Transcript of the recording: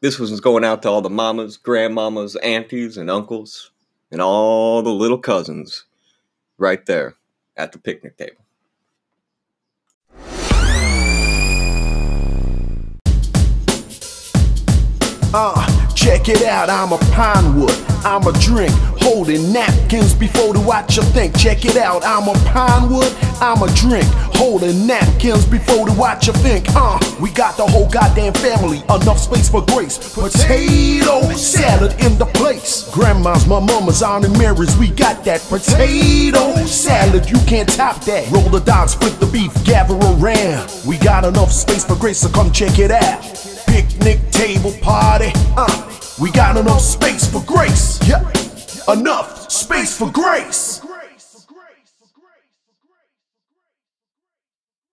This one's going out to all the mamas, grandmamas, aunties, and uncles, and all the little cousins right there at the picnic table. Check it out, I'm a pine wood, I'm a drink, holding napkins before the watch you think. Check it out, I'm a pine wood, I'm a drink, holding napkins before the watch you think. We got the whole goddamn family, enough space for grace. Potato salad in the place. Grandmas, my mamas, Aunt Marys, we got that potato salad, you can't top that. Roll the dice, flip the beef, gather around. We got enough space for grace, so come check it out. Picnic table party, we got enough space for grace. Yep, enough space for grace.